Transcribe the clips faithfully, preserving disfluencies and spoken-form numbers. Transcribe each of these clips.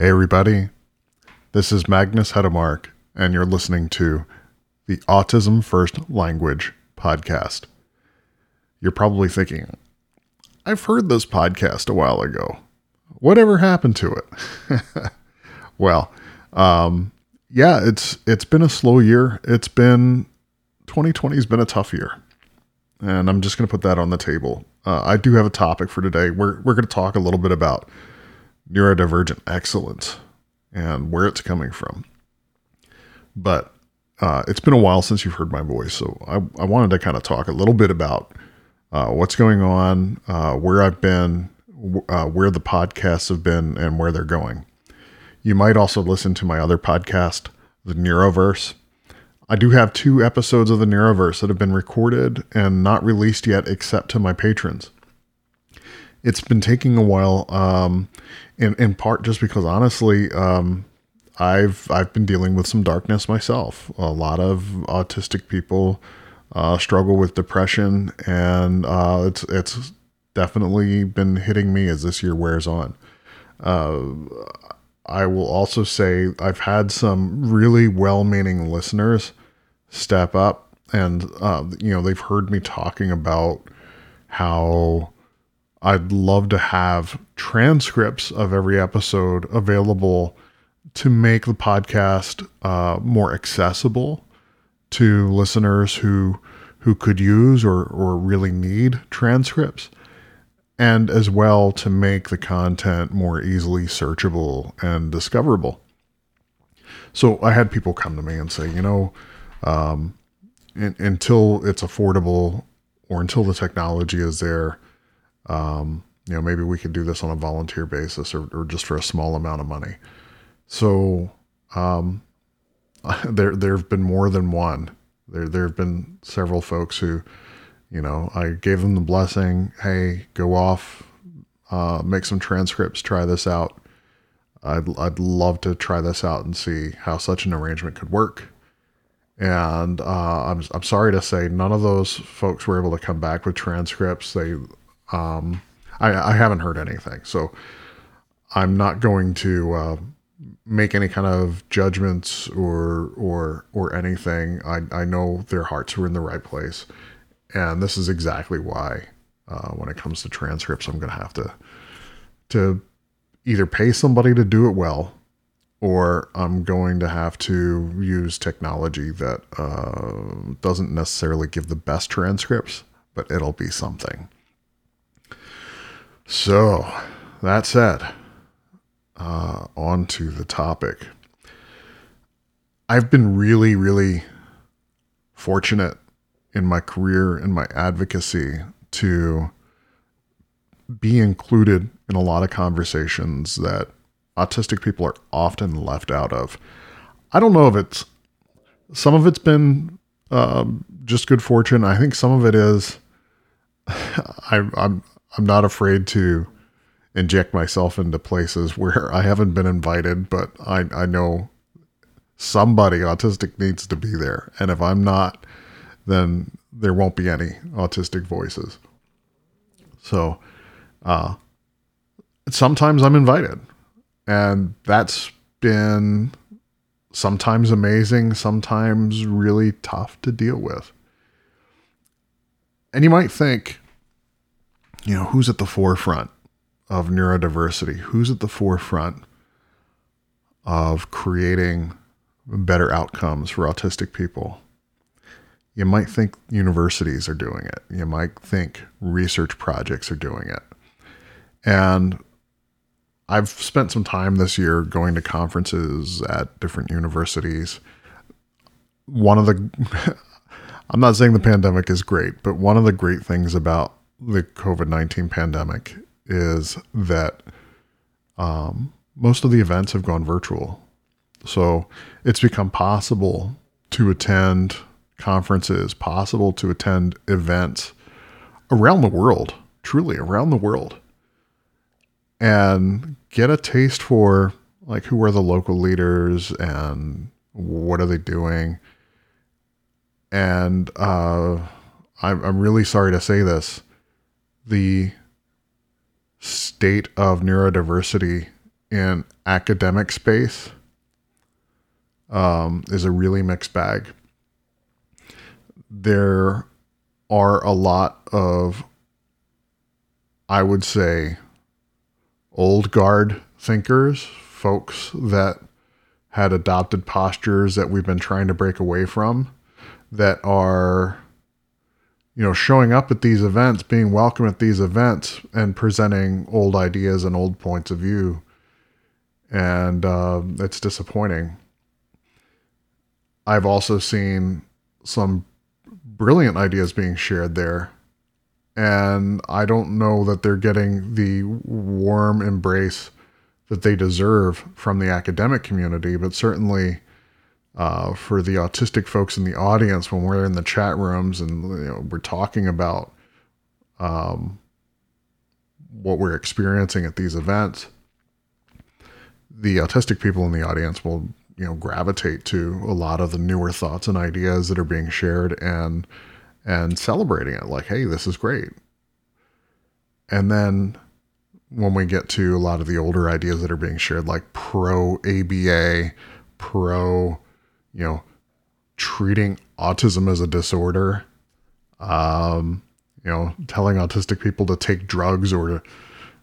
Hey everybody, this is Magnus Hedemark, and you're listening to the Autism First Language podcast. You're probably thinking, I've heard this podcast a while ago. Whatever happened to it? Well, um, yeah, it's it's been a slow year. It's been twenty twenty has been a tough year, and I'm just going to put that on the table. Uh, I do have a topic for today. We're we're going to talk a little bit about neurodivergent excellence and where it's coming from. But uh, it's been a while since you've heard my voice, so I, I wanted to kind of talk a little bit about uh, what's going on, uh, where I've been, w- uh, where the podcasts have been, and where they're going. You might also listen to my other podcast, The Neuroverse. I do have two episodes of The Neuroverse that have been recorded and not released yet except to my patrons. It's been taking a while, um, in, in part just because honestly, um, I've, I've been dealing with some darkness myself. A lot of autistic people, uh, struggle with depression, and, uh, it's, it's definitely been hitting me as this year wears on. Uh, I will also say I've had some really well-meaning listeners step up and, uh, you know, they've heard me talking about how I'd love to have transcripts of every episode available to make the podcast uh, more accessible to listeners who who could use or, or really need transcripts, and as well to make the content more easily searchable and discoverable. So I had people come to me and say, you know, um, in, until it's affordable or until the technology is there, Um, you know, maybe we could do this on a volunteer basis or, or just for a small amount of money. So, um, there, there've been more than one. There, there've been several folks who, you know, I gave them the blessing. Hey, go off, uh, make some transcripts, try this out. I'd, I'd love to try this out and see how such an arrangement could work. And, uh, I'm, I'm sorry to say none of those folks were able to come back with transcripts. They, Um, I, I haven't heard anything, so I'm not going to, uh, make any kind of judgments or, or, or anything. I, I know their hearts were in the right place, and this is exactly why, uh, when it comes to transcripts, I'm going to have to, to either pay somebody to do it well, or I'm going to have to use technology that, uh, doesn't necessarily give the best transcripts, but it'll be something. So, that said, uh, on to the topic. I've been really, really fortunate in my career and my advocacy to be included in a lot of conversations that autistic people are often left out of. I don't know if it's, some of it's been um, just good fortune. I think some of it is, I, I'm, I'm not afraid to inject myself into places where I haven't been invited, but I, I know somebody autistic needs to be there. And if I'm not, then there won't be any autistic voices. So, uh, sometimes I'm invited, and that's been sometimes amazing, sometimes really tough to deal with. And you might think, you know, who's at the forefront of neurodiversity? Who's at the forefront of creating better outcomes for autistic people? You might think universities are doing it. You might think research projects are doing it. And I've spent some time this year going to conferences at different universities. One of the, I'm not saying the pandemic is great, but one of the great things about the covid nineteen pandemic is that um, most of the events have gone virtual. So it's become possible to attend conferences, possible to attend events around the world, truly around the world, and get a taste for like who are the local leaders and what are they doing. And uh, I'm, I'm really sorry to say this, the state of neurodiversity in academic space um, is a really mixed bag. There are a lot of, I would say, old guard thinkers, folks that had adopted postures that we've been trying to break away from, that are, you know, showing up at these events, being welcome at these events, and presenting old ideas and old points of view. And uh, it's disappointing. I've also seen some brilliant ideas being shared there, and I don't know that they're getting the warm embrace that they deserve from the academic community, but certainly uh, for the autistic folks in the audience, when we're in the chat rooms and, you know, we're talking about um, what we're experiencing at these events, the autistic people in the audience will, you know, gravitate to a lot of the newer thoughts and ideas that are being shared, and, and celebrating it like, hey, this is great. And then when we get to a lot of the older ideas that are being shared, like pro A B A, pro, you know, treating autism as a disorder, um, you know, telling autistic people to take drugs or to,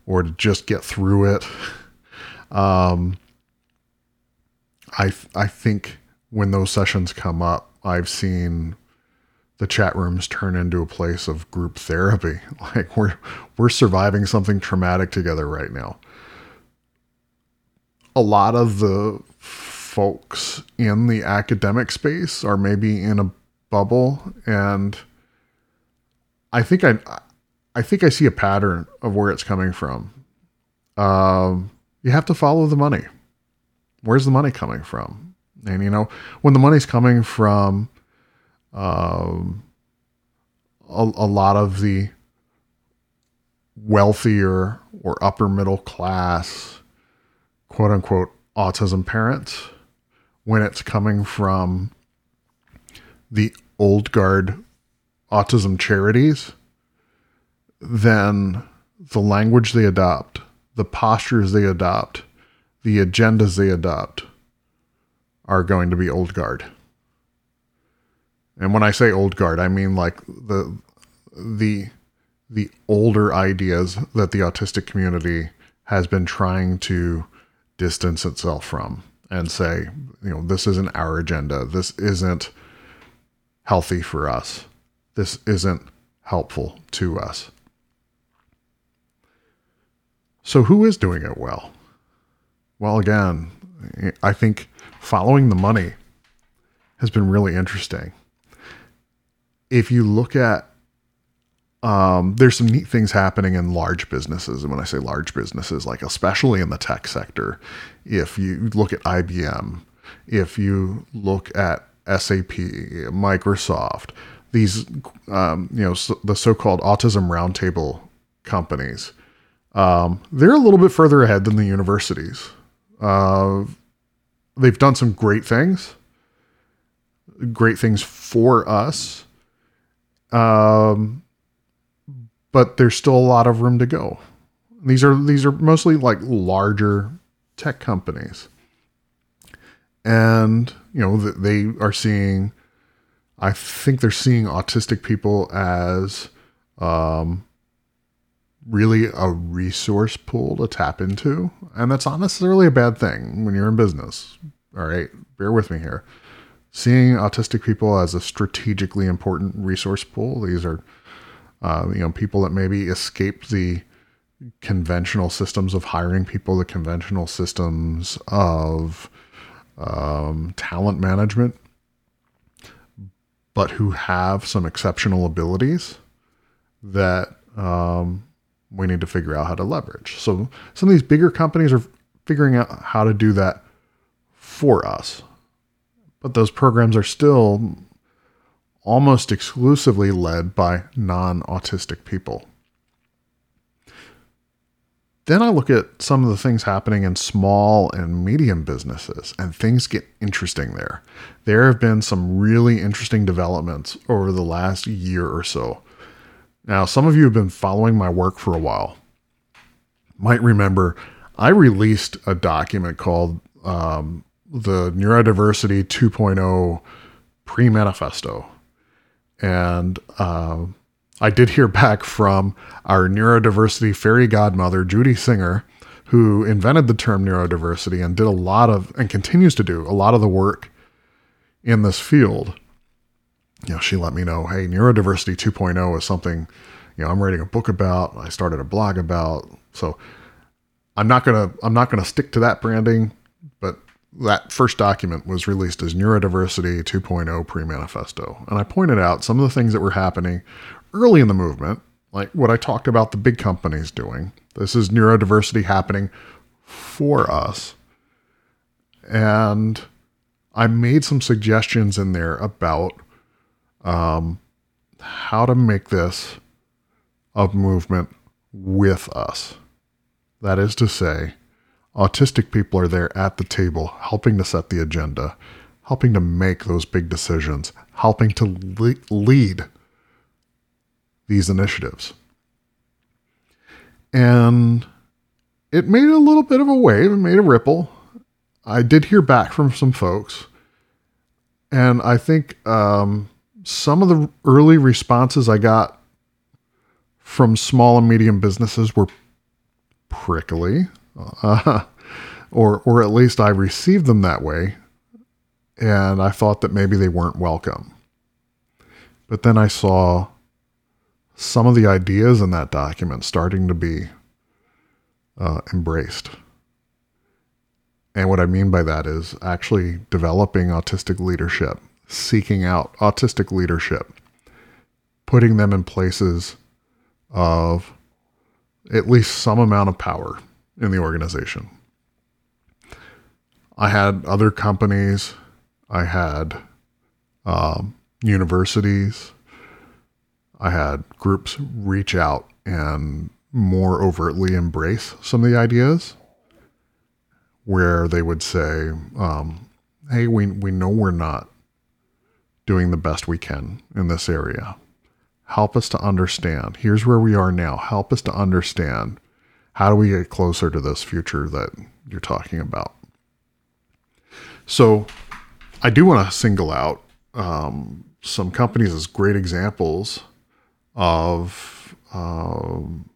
or to just get through it. Um, I, I think when those sessions come up, I've seen the chat rooms turn into a place of group therapy. Like we're, we're surviving something traumatic together right now. A lot of the folks in the academic space are maybe in a bubble. And I think I, I think I see a pattern of where it's coming from. Um, You have to follow the money. Where's the money coming from? And, you know, when the money's coming from um, a, a lot of the wealthier or upper middle class, quote unquote, autism parents, when it's coming from the old guard autism charities, then the language they adopt, the postures they adopt, the agendas they adopt are going to be old guard. And when I say old guard, I mean like the, the, the older ideas that the autistic community has been trying to distance itself from and say, you know, this isn't our agenda. This isn't healthy for us. This isn't helpful to us. So who is doing it well? Well, again, I think following the money has been really interesting. If you look at, um, there's some neat things happening in large businesses. And when I say large businesses, like especially in the tech sector, if you look at I B M, if you look at S A P, Microsoft, these, um, you know, so, the so-called Autism Roundtable companies, Um, they're a little bit further ahead than the universities. Uh, they've done some great things, great things for us. Um, but there's still a lot of room to go. These are, these are mostly like larger tech companies, and, you know, they are seeing, I think they're seeing autistic people as, um, really a resource pool to tap into. And that's not necessarily a bad thing when you're in business. All right, bear with me here. Seeing autistic people as a strategically important resource pool. These are, uh, you know, people that maybe escaped the conventional systems of hiring people, the conventional systems of um, talent management, but who have some exceptional abilities that, um, we need to figure out how to leverage. So some of these bigger companies are figuring out how to do that for us, but those programs are still almost exclusively led by non-autistic people. Then I look at some of the things happening in small and medium businesses, and things get interesting there. There have been some really interesting developments over the last year or so. Now, some of you have been following my work for a while. Might remember I released a document called um, The Neurodiversity two point oh Pre-Manifesto. And uh, I did hear back from our neurodiversity fairy godmother, Judy Singer, who invented the term neurodiversity and did a lot of, and continues to do a lot of the work in this field. You know, she let me know, hey, neurodiversity 2.0 is something, you know, I'm writing a book about, I started a blog about. So I'm not going to, I'm not going to stick to that branding, but that first document was released as Neurodiversity 2.0 Pre-Manifesto. And I pointed out some of the things that were happening early in the movement, like what I talked about the big companies doing. This is neurodiversity happening for us. And I made some suggestions in there about um, how to make this a movement with us. That is to say, autistic people are there at the table, helping to set the agenda, helping to make those big decisions, helping to le- lead these initiatives. And it made a little bit of a wave, it made a ripple. I did hear back from some folks, and I think um, some of the early responses I got from small and medium businesses were prickly. Uh, or or at least I received them that way, and I thought that maybe they weren't welcome. But then I saw some of the ideas in that document starting to be uh, embraced. And what I mean by that is actually developing autistic leadership, seeking out autistic leadership, putting them in places of at least some amount of power in the organization. I had other companies, I had um, universities, I had groups reach out and more overtly embrace some of the ideas where they would say, um, hey, we, we know we're not doing the best we can in this area. Help us to understand. Here's where we are now. Help us to understand. How do we get closer to this future that you're talking about? So I do want to single out um, some companies as great examples of um,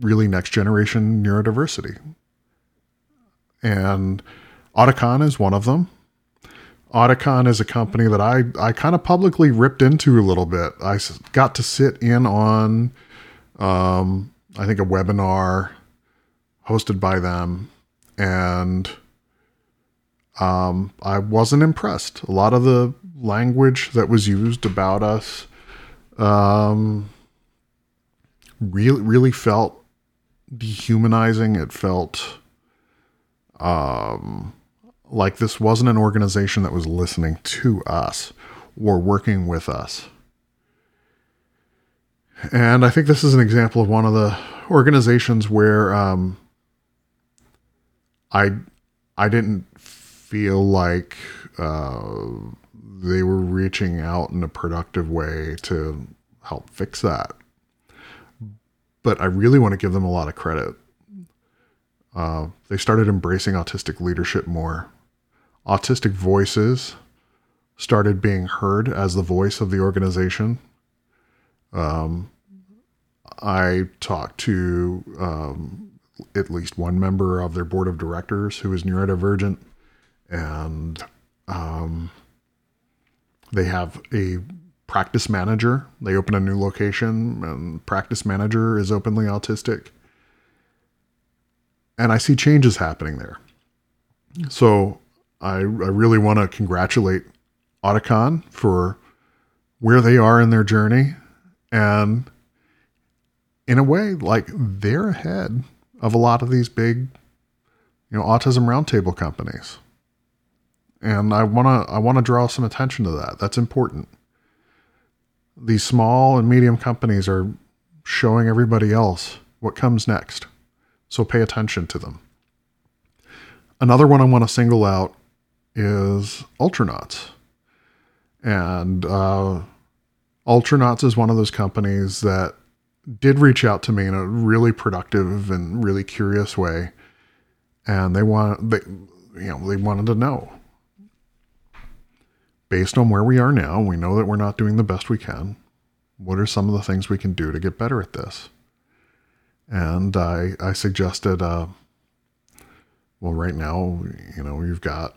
really next generation neurodiversity. And Auticon is one of them. Auticon is a company that I, I kind of publicly ripped into a little bit. I got to sit in on, um, I think, a webinar hosted by them, and um, I wasn't impressed. A lot of the language that was used about us um, really, really felt dehumanizing. It felt um, like this wasn't an organization that was listening to us or working with us. And I think this is an example of one of the organizations where um, I I didn't feel like uh, they were reaching out in a productive way to help fix that. But I really want to give them a lot of credit. Uh, they started embracing autistic leadership more. Autistic voices started being heard as the voice of the organization. Um, I talked to, um, at least one member of their board of directors who is neurodivergent, and, um, they have a practice manager. They open a new location and practice manager is openly autistic, and I see changes happening there. So I, I really want to congratulate Auticon for where they are in their journey. And in a way, like, they're ahead of a lot of these big, you know, Autism Roundtable companies. And I want to, I want to draw some attention to that. That's important. These small and medium companies are showing everybody else what comes next. So pay attention to them. Another one I want to single out is Ultranauts. And, uh, Ultranauts is one of those companies that did reach out to me in a really productive and really curious way and they want they you know they wanted to know. Based on where we are now, we know that we're not doing the best we can. What are some of the things we can do to get better at this? And I I suggested, uh, well, right now, you know, you've got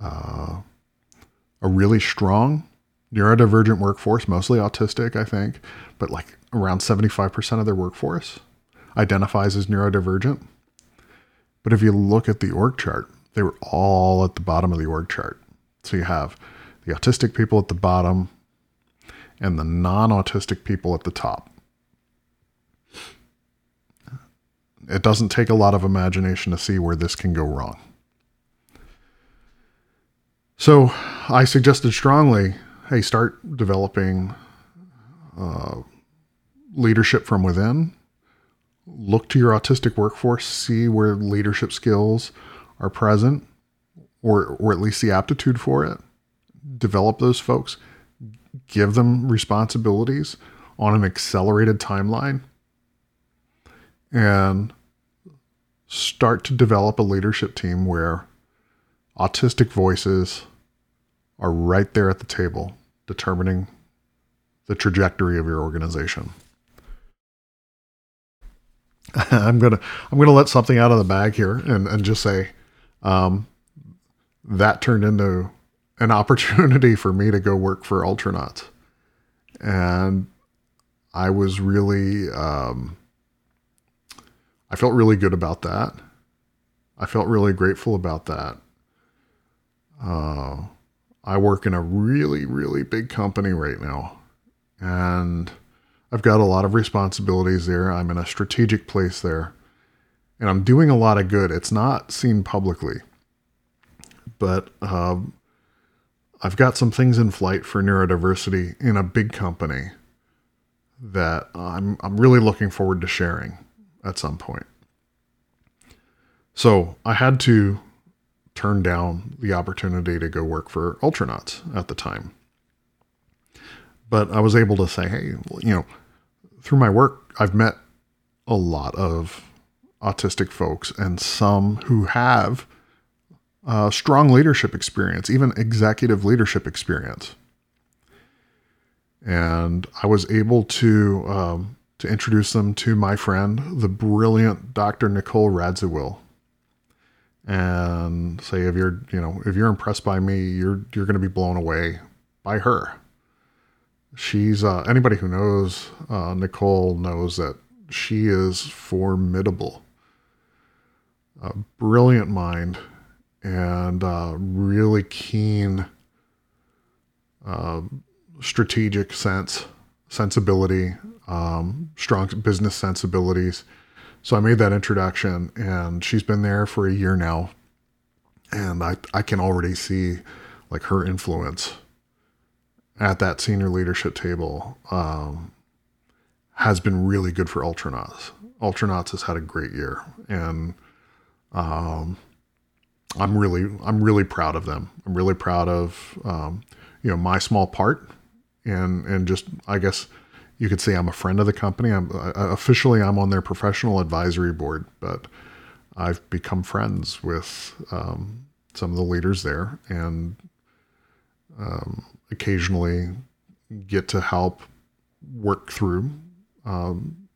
uh, a really strong neurodivergent workforce, mostly autistic, I think, but like around seventy-five percent of their workforce identifies as neurodivergent. But if you look at the org chart, they were all at the bottom of the org chart. So you have the autistic people at the bottom and the non-autistic people at the top. It doesn't take a lot of imagination to see where this can go wrong. So I suggested strongly, hey, start developing uh, leadership from within. Look to your autistic workforce, see where leadership skills are present, or or at least the aptitude for it. Develop those folks, give them responsibilities on an accelerated timeline, and start to develop a leadership team where autistic voices are right there at the table, determining the trajectory of your organization. I'm gonna I'm gonna let something out of the bag here and, and just say um, that turned into an opportunity for me to go work for Ultranauts, and I was really um, I felt really good about that. I felt really grateful about that. Uh, I work in a really really big company right now, and I've got a lot of responsibilities there. I'm in a strategic place there, and I'm doing a lot of good. It's not seen publicly, but um, I've got some things in flight for neurodiversity in a big company that I'm I'm really looking forward to sharing at some point. So I had to turn down the opportunity to go work for Ultranauts at the time. But I was able to say, hey, you know, through my work, I've met a lot of autistic folks and some who have uh, strong leadership experience, even executive leadership experience. And I was able to um, to introduce them to my friend, the brilliant Doctor Nicole Radziwill, and say, if you're, you know, if you're impressed by me, you're you're going to be blown away by her. She's uh, anybody who knows uh, Nicole knows that she is formidable, a brilliant mind, and uh, really keen uh, strategic sense, sensibility, um, strong business sensibilities. So I made that introduction, and she's been there for a year now, and I I can already see like her influence at that senior leadership table um, has been really good for Ultranauts. Ultranauts has had a great year, and um, I'm really, I'm really proud of them. I'm really proud of, um, you know, my small part, and, and just, I guess you could say I'm a friend of the company. I'm uh, officially, I'm on their professional advisory board, but I've become friends with um, some of the leaders there, and um, occasionally get to help work through, um,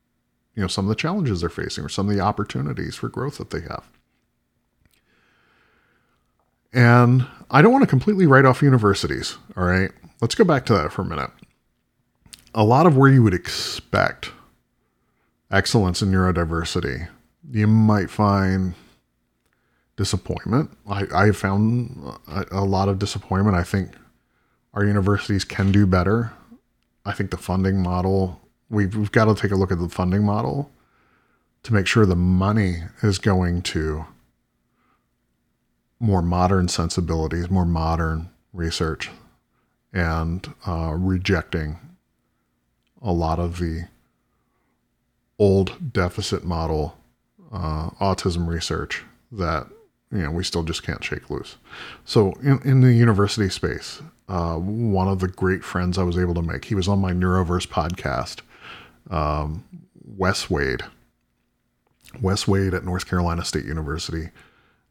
you know, some of the challenges they're facing or some of the opportunities for growth that they have. And I don't want to completely write off universities. All right, let's go back to that for a minute. A lot of where you would expect excellence in neurodiversity, you might find disappointment. I, I found a, a lot of disappointment. I think our universities can do better. I think the funding model, we've, we've got to take a look at the funding model to make sure the money is going to more modern sensibilities, more modern research, and uh, rejecting a lot of the old deficit model uh, autism research that, you know, we still just can't shake loose. So in, in the university space, Uh, one of the great friends I was able to make, he was on my Neuroverse podcast, um, Wes Wade. Wes Wade at North Carolina State University.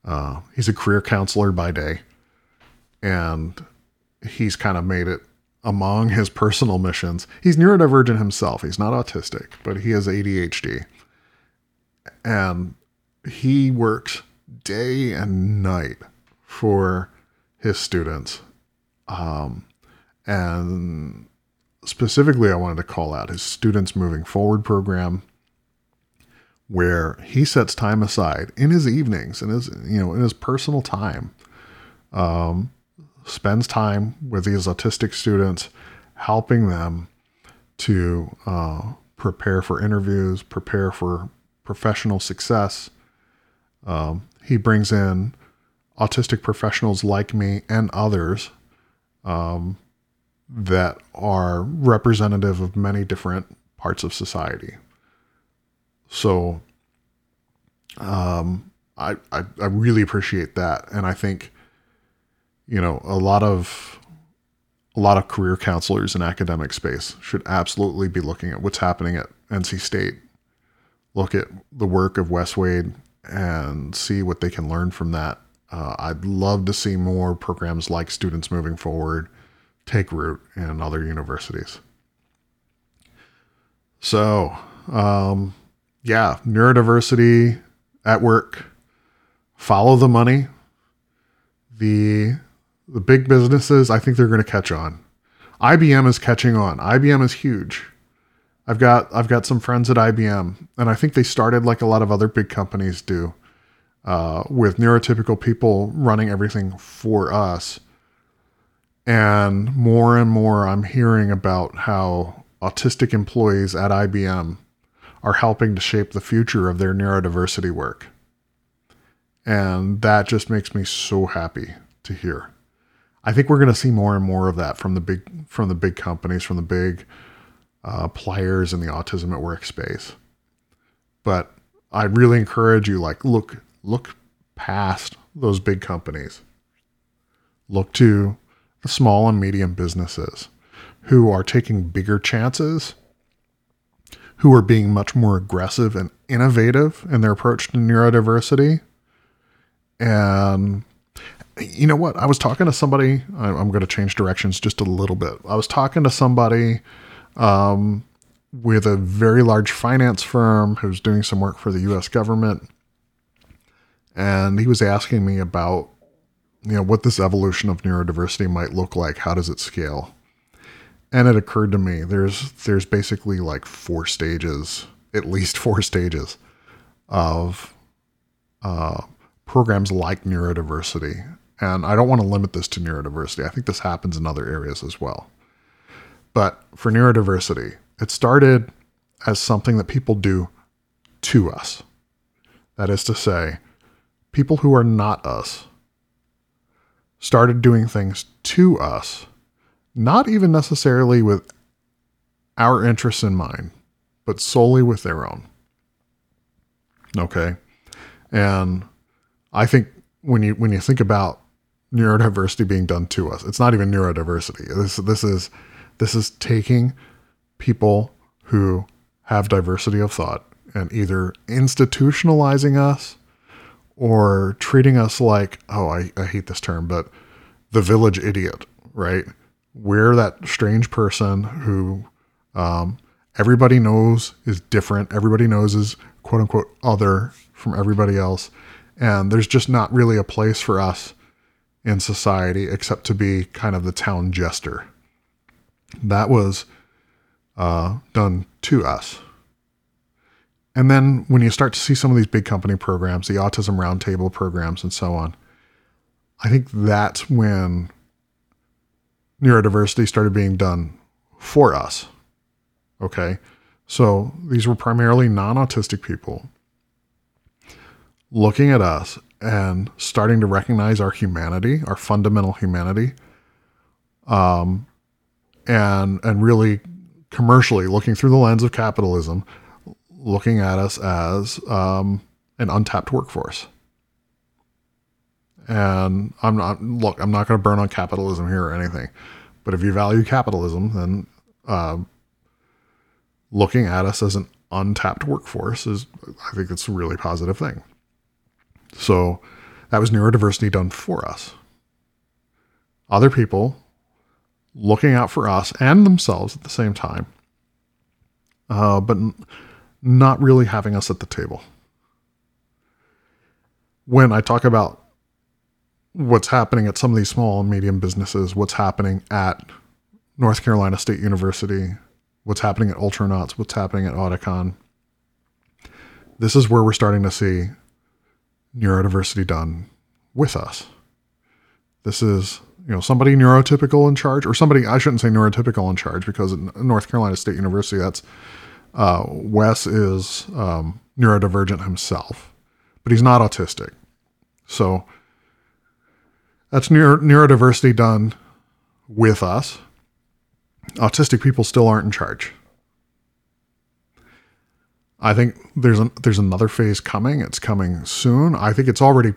Uh, he's a career counselor by day, and he's kind of made it among his personal missions. He's neurodivergent himself. He's not autistic, but he has A D H D, and he works day and night for his students. Um, and specifically, I wanted to call out his Students Moving Forward program, where he sets time aside in his evenings and his, you know, in his personal time, um, spends time with these autistic students, helping them to, uh, prepare for interviews, prepare for professional success. Um, he brings in autistic professionals like me and others, um, that are representative of many different parts of society. So, um, I, I, I really appreciate that. And I think, you know, a lot of, a lot of career counselors in academic space should absolutely be looking at what's happening at N C State. Look at the work of Wes Wade and see what they can learn from that. Uh, I'd love to see more programs like Students Moving Forward take root in other universities. So, um, yeah, neurodiversity at work. Follow the money. The the big businesses, I think they're going to catch on. I B M is catching on. I B M is huge. I've got I've got some friends at I B M, and I think they started like a lot of other big companies do, uh, with neurotypical people running everything for us. And more and more, I'm hearing about how autistic employees at I B M are helping to shape the future of their neurodiversity work. And that just makes me so happy to hear. I think we're going to see more and more of that from the big, from the big companies, from the big uh, players in the autism at work space. But I really encourage you, like, look, look past those big companies. Look to the small and medium businesses who are taking bigger chances, who are being much more aggressive and innovative in their approach to neurodiversity. And you know what? I was talking to somebody, I'm going to change directions just a little bit. I was talking to somebody um, with a very large finance firm who's doing some work for the U S government. And he was asking me about, you know, what this evolution of neurodiversity might look like. How does it scale? And it occurred to me, there's there's basically like four stages, at least four stages of uh, programs like neurodiversity. And I don't want to limit this to neurodiversity. I think this happens in other areas as well. But for neurodiversity, it started as something that people do to us. That is to say, people who are not us started doing things to us, not even necessarily with our interests in mind, but solely with their own. Okay. And I think when you, when you think about neurodiversity being done to us, it's not even neurodiversity. This, this is, this is taking people who have diversity of thought and either institutionalizing us or treating us like, oh, I, I hate this term, but the village idiot, right? We're that strange person who um, everybody knows is different. Everybody knows is quote unquote other from everybody else. And there's just not really a place for us in society except to be kind of the town jester. That was uh, done to us. And then when you start to see some of these big company programs, the Autism Roundtable programs and so on, I think that's when neurodiversity started being done for us. Okay. So these were primarily non-autistic people looking at us and starting to recognize our humanity, our fundamental humanity, um, and, and really commercially looking through the lens of capitalism, looking at us as, um, an untapped workforce. And I'm not, look, I'm not going to burn on capitalism here or anything, but if you value capitalism, then, um, uh, looking at us as an untapped workforce is, I think it's a really positive thing. So that was neurodiversity done for us. Other people looking out for us and themselves at the same time, uh, but n- not really having us at the table. When I talk about what's happening at some of these small and medium businesses, what's happening at North Carolina State University, what's happening at Ultranauts, what's happening at Auticon, this is where we're starting to see neurodiversity done with us. This is, you know, somebody neurotypical in charge, or somebody, I shouldn't say neurotypical in charge, because at North Carolina State University, that's, uh, Wes is um, neurodivergent himself, but he's not autistic. So that's neuro- neurodiversity done with us. Autistic people still aren't in charge. I think there's an, there's another phase coming. It's coming soon. I think it's already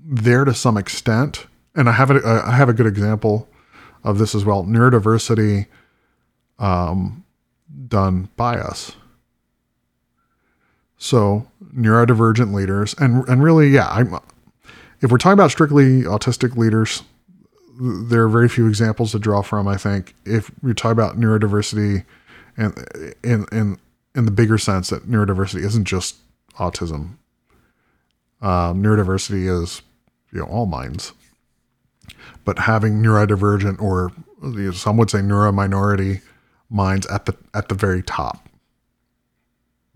there to some extent. And I have a, I have a good example of this as well. Neurodiversity um, done by us. So neurodivergent leaders, and and really, yeah, I'm, if we're talking about strictly autistic leaders, there are very few examples to draw from, I think. If you talk about neurodiversity and in, in, in the bigger sense that neurodiversity isn't just autism. Um, neurodiversity is, you know, all minds, but having neurodivergent, or you know, some would say neurominority minds at the, at the very top.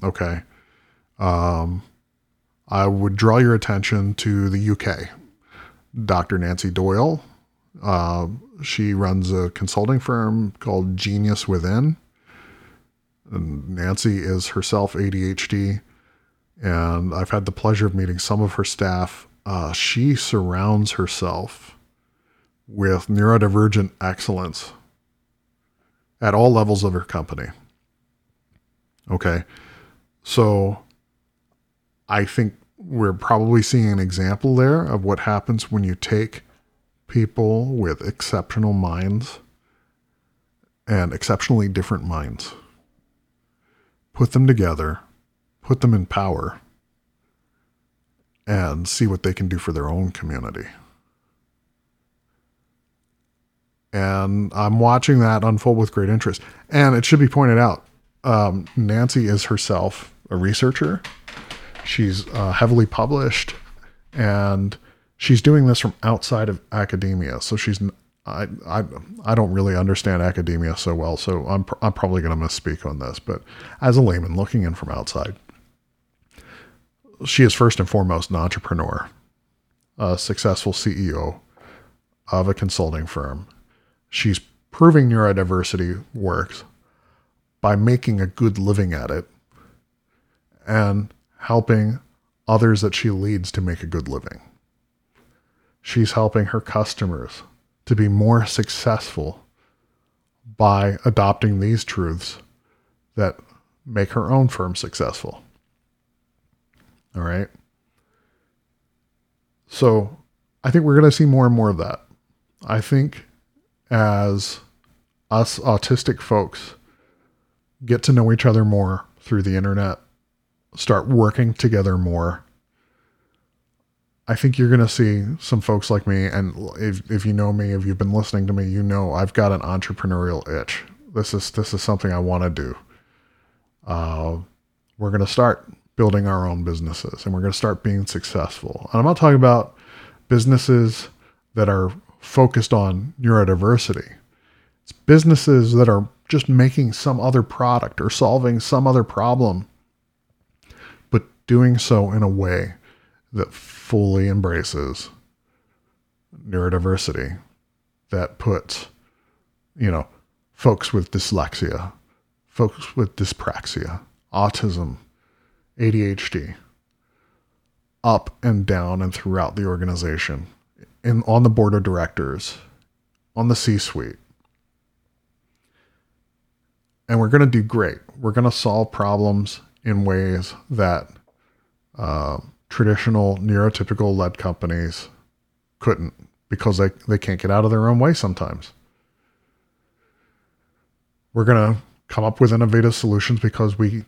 Okay. Um, I would draw your attention to the U K, Doctor Nancy Doyle. Uh, she runs a consulting firm called Genius Within. And Nancy is herself A D H D, and I've had the pleasure of meeting some of her staff. Uh, she surrounds herself with neurodivergent excellence at all levels of her company. Okay. So I think we're probably seeing an example there of what happens when you take people with exceptional minds and exceptionally different minds, put them together, put them in power, and see what they can do for their own community. And I'm watching that unfold with great interest. And it should be pointed out, um, Nancy is herself a researcher. She's uh, heavily published, and she's doing this from outside of academia. So she's, I, I, I don't really understand academia so well, so I'm, pr- I'm probably going to misspeak on this, but as a layman looking in from outside, she is first and foremost an entrepreneur, a successful C E O of a consulting firm. She's proving neurodiversity works by making a good living at it and helping others that she leads to make a good living. She's helping her customers to be more successful by adopting these truths that make her own firm successful. All right. So I think we're going to see more and more of that. I think as us autistic folks get to know each other more through the internet, start working together more, I think you're going to see some folks like me. And if, if you know me, if you've been listening to me, you know, I've got an entrepreneurial itch. This is, this is something I want to do. Uh, we're going to start building our own businesses, and we're going to start being successful. And I'm not talking about businesses that are focused on neurodiversity. It's businesses that are just making some other product or solving some other problem, but doing so in a way that fully embraces neurodiversity, that puts, you know, folks with dyslexia, folks with dyspraxia, autism, A D H D, up and down and throughout the organization, in, on the board of directors, on the C-suite. And we're going to do great. We're going to solve problems in ways that, uh, traditional neurotypical led companies couldn't, because they, they can't get out of their own way sometimes. We're going to come up with innovative solutions because we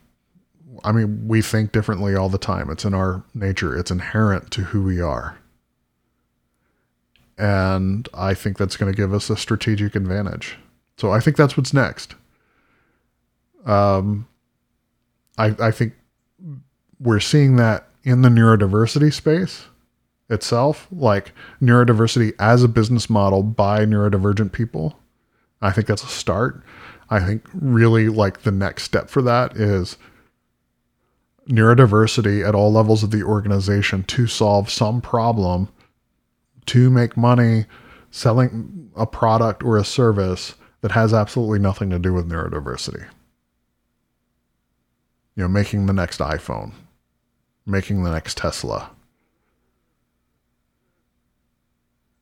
I mean, we think differently all the time. It's in our nature. It's inherent to who we are. And I think that's going to give us a strategic advantage. So I think that's what's next. Um, I, I think we're seeing that in the neurodiversity space itself, like neurodiversity as a business model by neurodivergent people. I think that's a start. I think really like the next step for that is neurodiversity at all levels of the organization to solve some problem, to make money selling a product or a service that has absolutely nothing to do with neurodiversity. You know, making the next iPhone, making the next Tesla,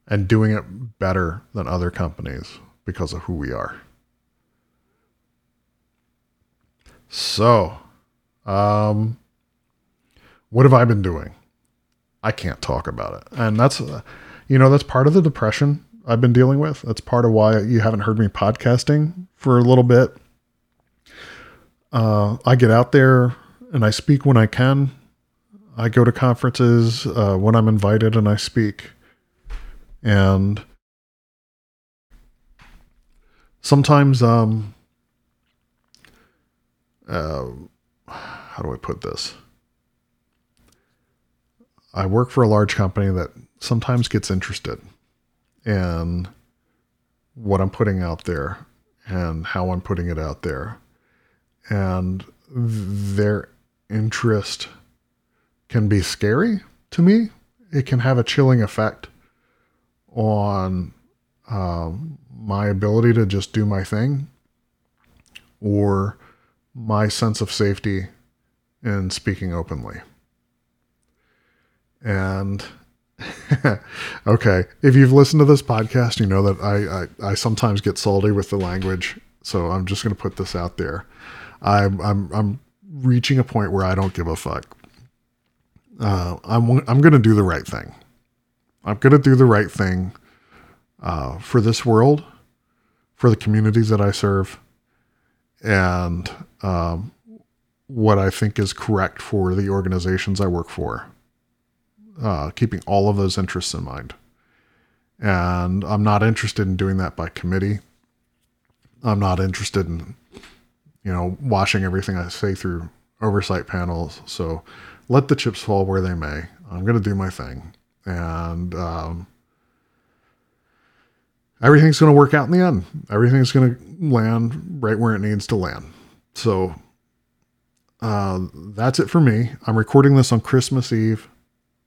and doing it better than other companies because of who we are. So, um, what have I been doing? I can't talk about it. And that's, uh, you know, that's part of the depression I've been dealing with. That's part of why you haven't heard me podcasting for a little bit. Uh, I get out there and I speak when I can. I go to conferences uh, when I'm invited and I speak. And sometimes, um, uh, how do I put this? I work for a large company that sometimes gets interested in what I'm putting out there and how I'm putting it out there. And their interest can be scary to me. It can have a chilling effect on uh, my ability to just do my thing or my sense of safety in speaking openly. And okay, if you've listened to this podcast, you know that I, I, I sometimes get salty with the language. So I'm just going to put this out there. I'm, I'm, I'm reaching a point where I don't give a fuck. Uh, I'm, I'm going to do the right thing. I'm going to do the right thing uh, for this world, for the communities that I serve, and um, what I think is correct for the organizations I work for. Uh, keeping all of those interests in mind. And I'm not interested in doing that by committee. I'm not interested in, you know, watching everything I say through oversight panels. So let the chips fall where they may. I'm going to do my thing. And um, everything's going to work out in the end. Everything's going to land right where it needs to land. So uh, that's it for me. I'm recording this on Christmas Eve.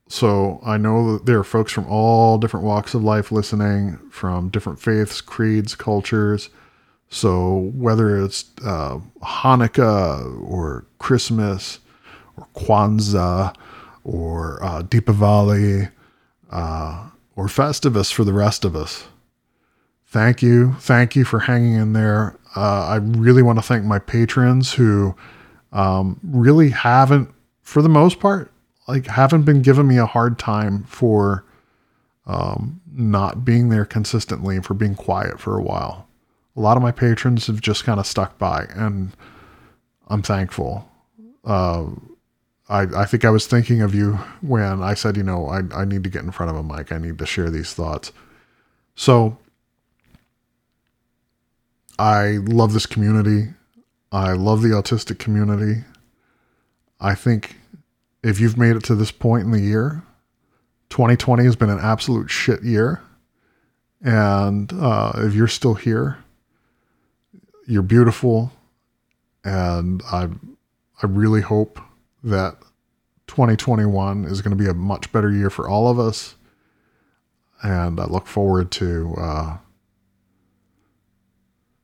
So I know that there are folks from all different walks of life listening, from different faiths, creeds, cultures. So whether it's uh, Hanukkah or Christmas or Kwanzaa or uh, Deepavali uh, or Festivus for the rest of us, thank you. Thank you for hanging in there. Uh, I really want to thank my patrons who um, really haven't, for the most part, like haven't been giving me a hard time for um, not being there consistently and for being quiet for a while. A lot of my patrons have just kind of stuck by, and I'm thankful. Uh, I, I think I was thinking of you when I said, you know, I, I need to get in front of a mic. I need to share these thoughts. So I love this community. I love the autistic community. I think if you've made it to this point in the year, twenty twenty has been an absolute shit year. And uh, if you're still here, you're beautiful. And I I really hope that twenty twenty-one is going to be a much better year for all of us. And I look forward to uh,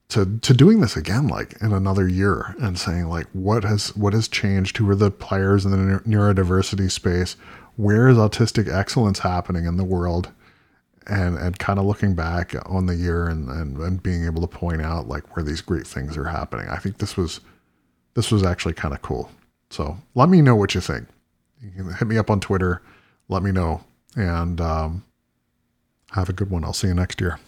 to to doing this again, like in another year, and saying like, what has what has changed? Who are the players in the neurodiversity space? Where is autistic excellence happening in the world? And and kind of looking back on the year and, and, and being able to point out like where these great things are happening. I think this was this was actually kind of cool. So let me know what you think. You can hit me up on Twitter. Let me know. And um, have a good one. I'll see you next year.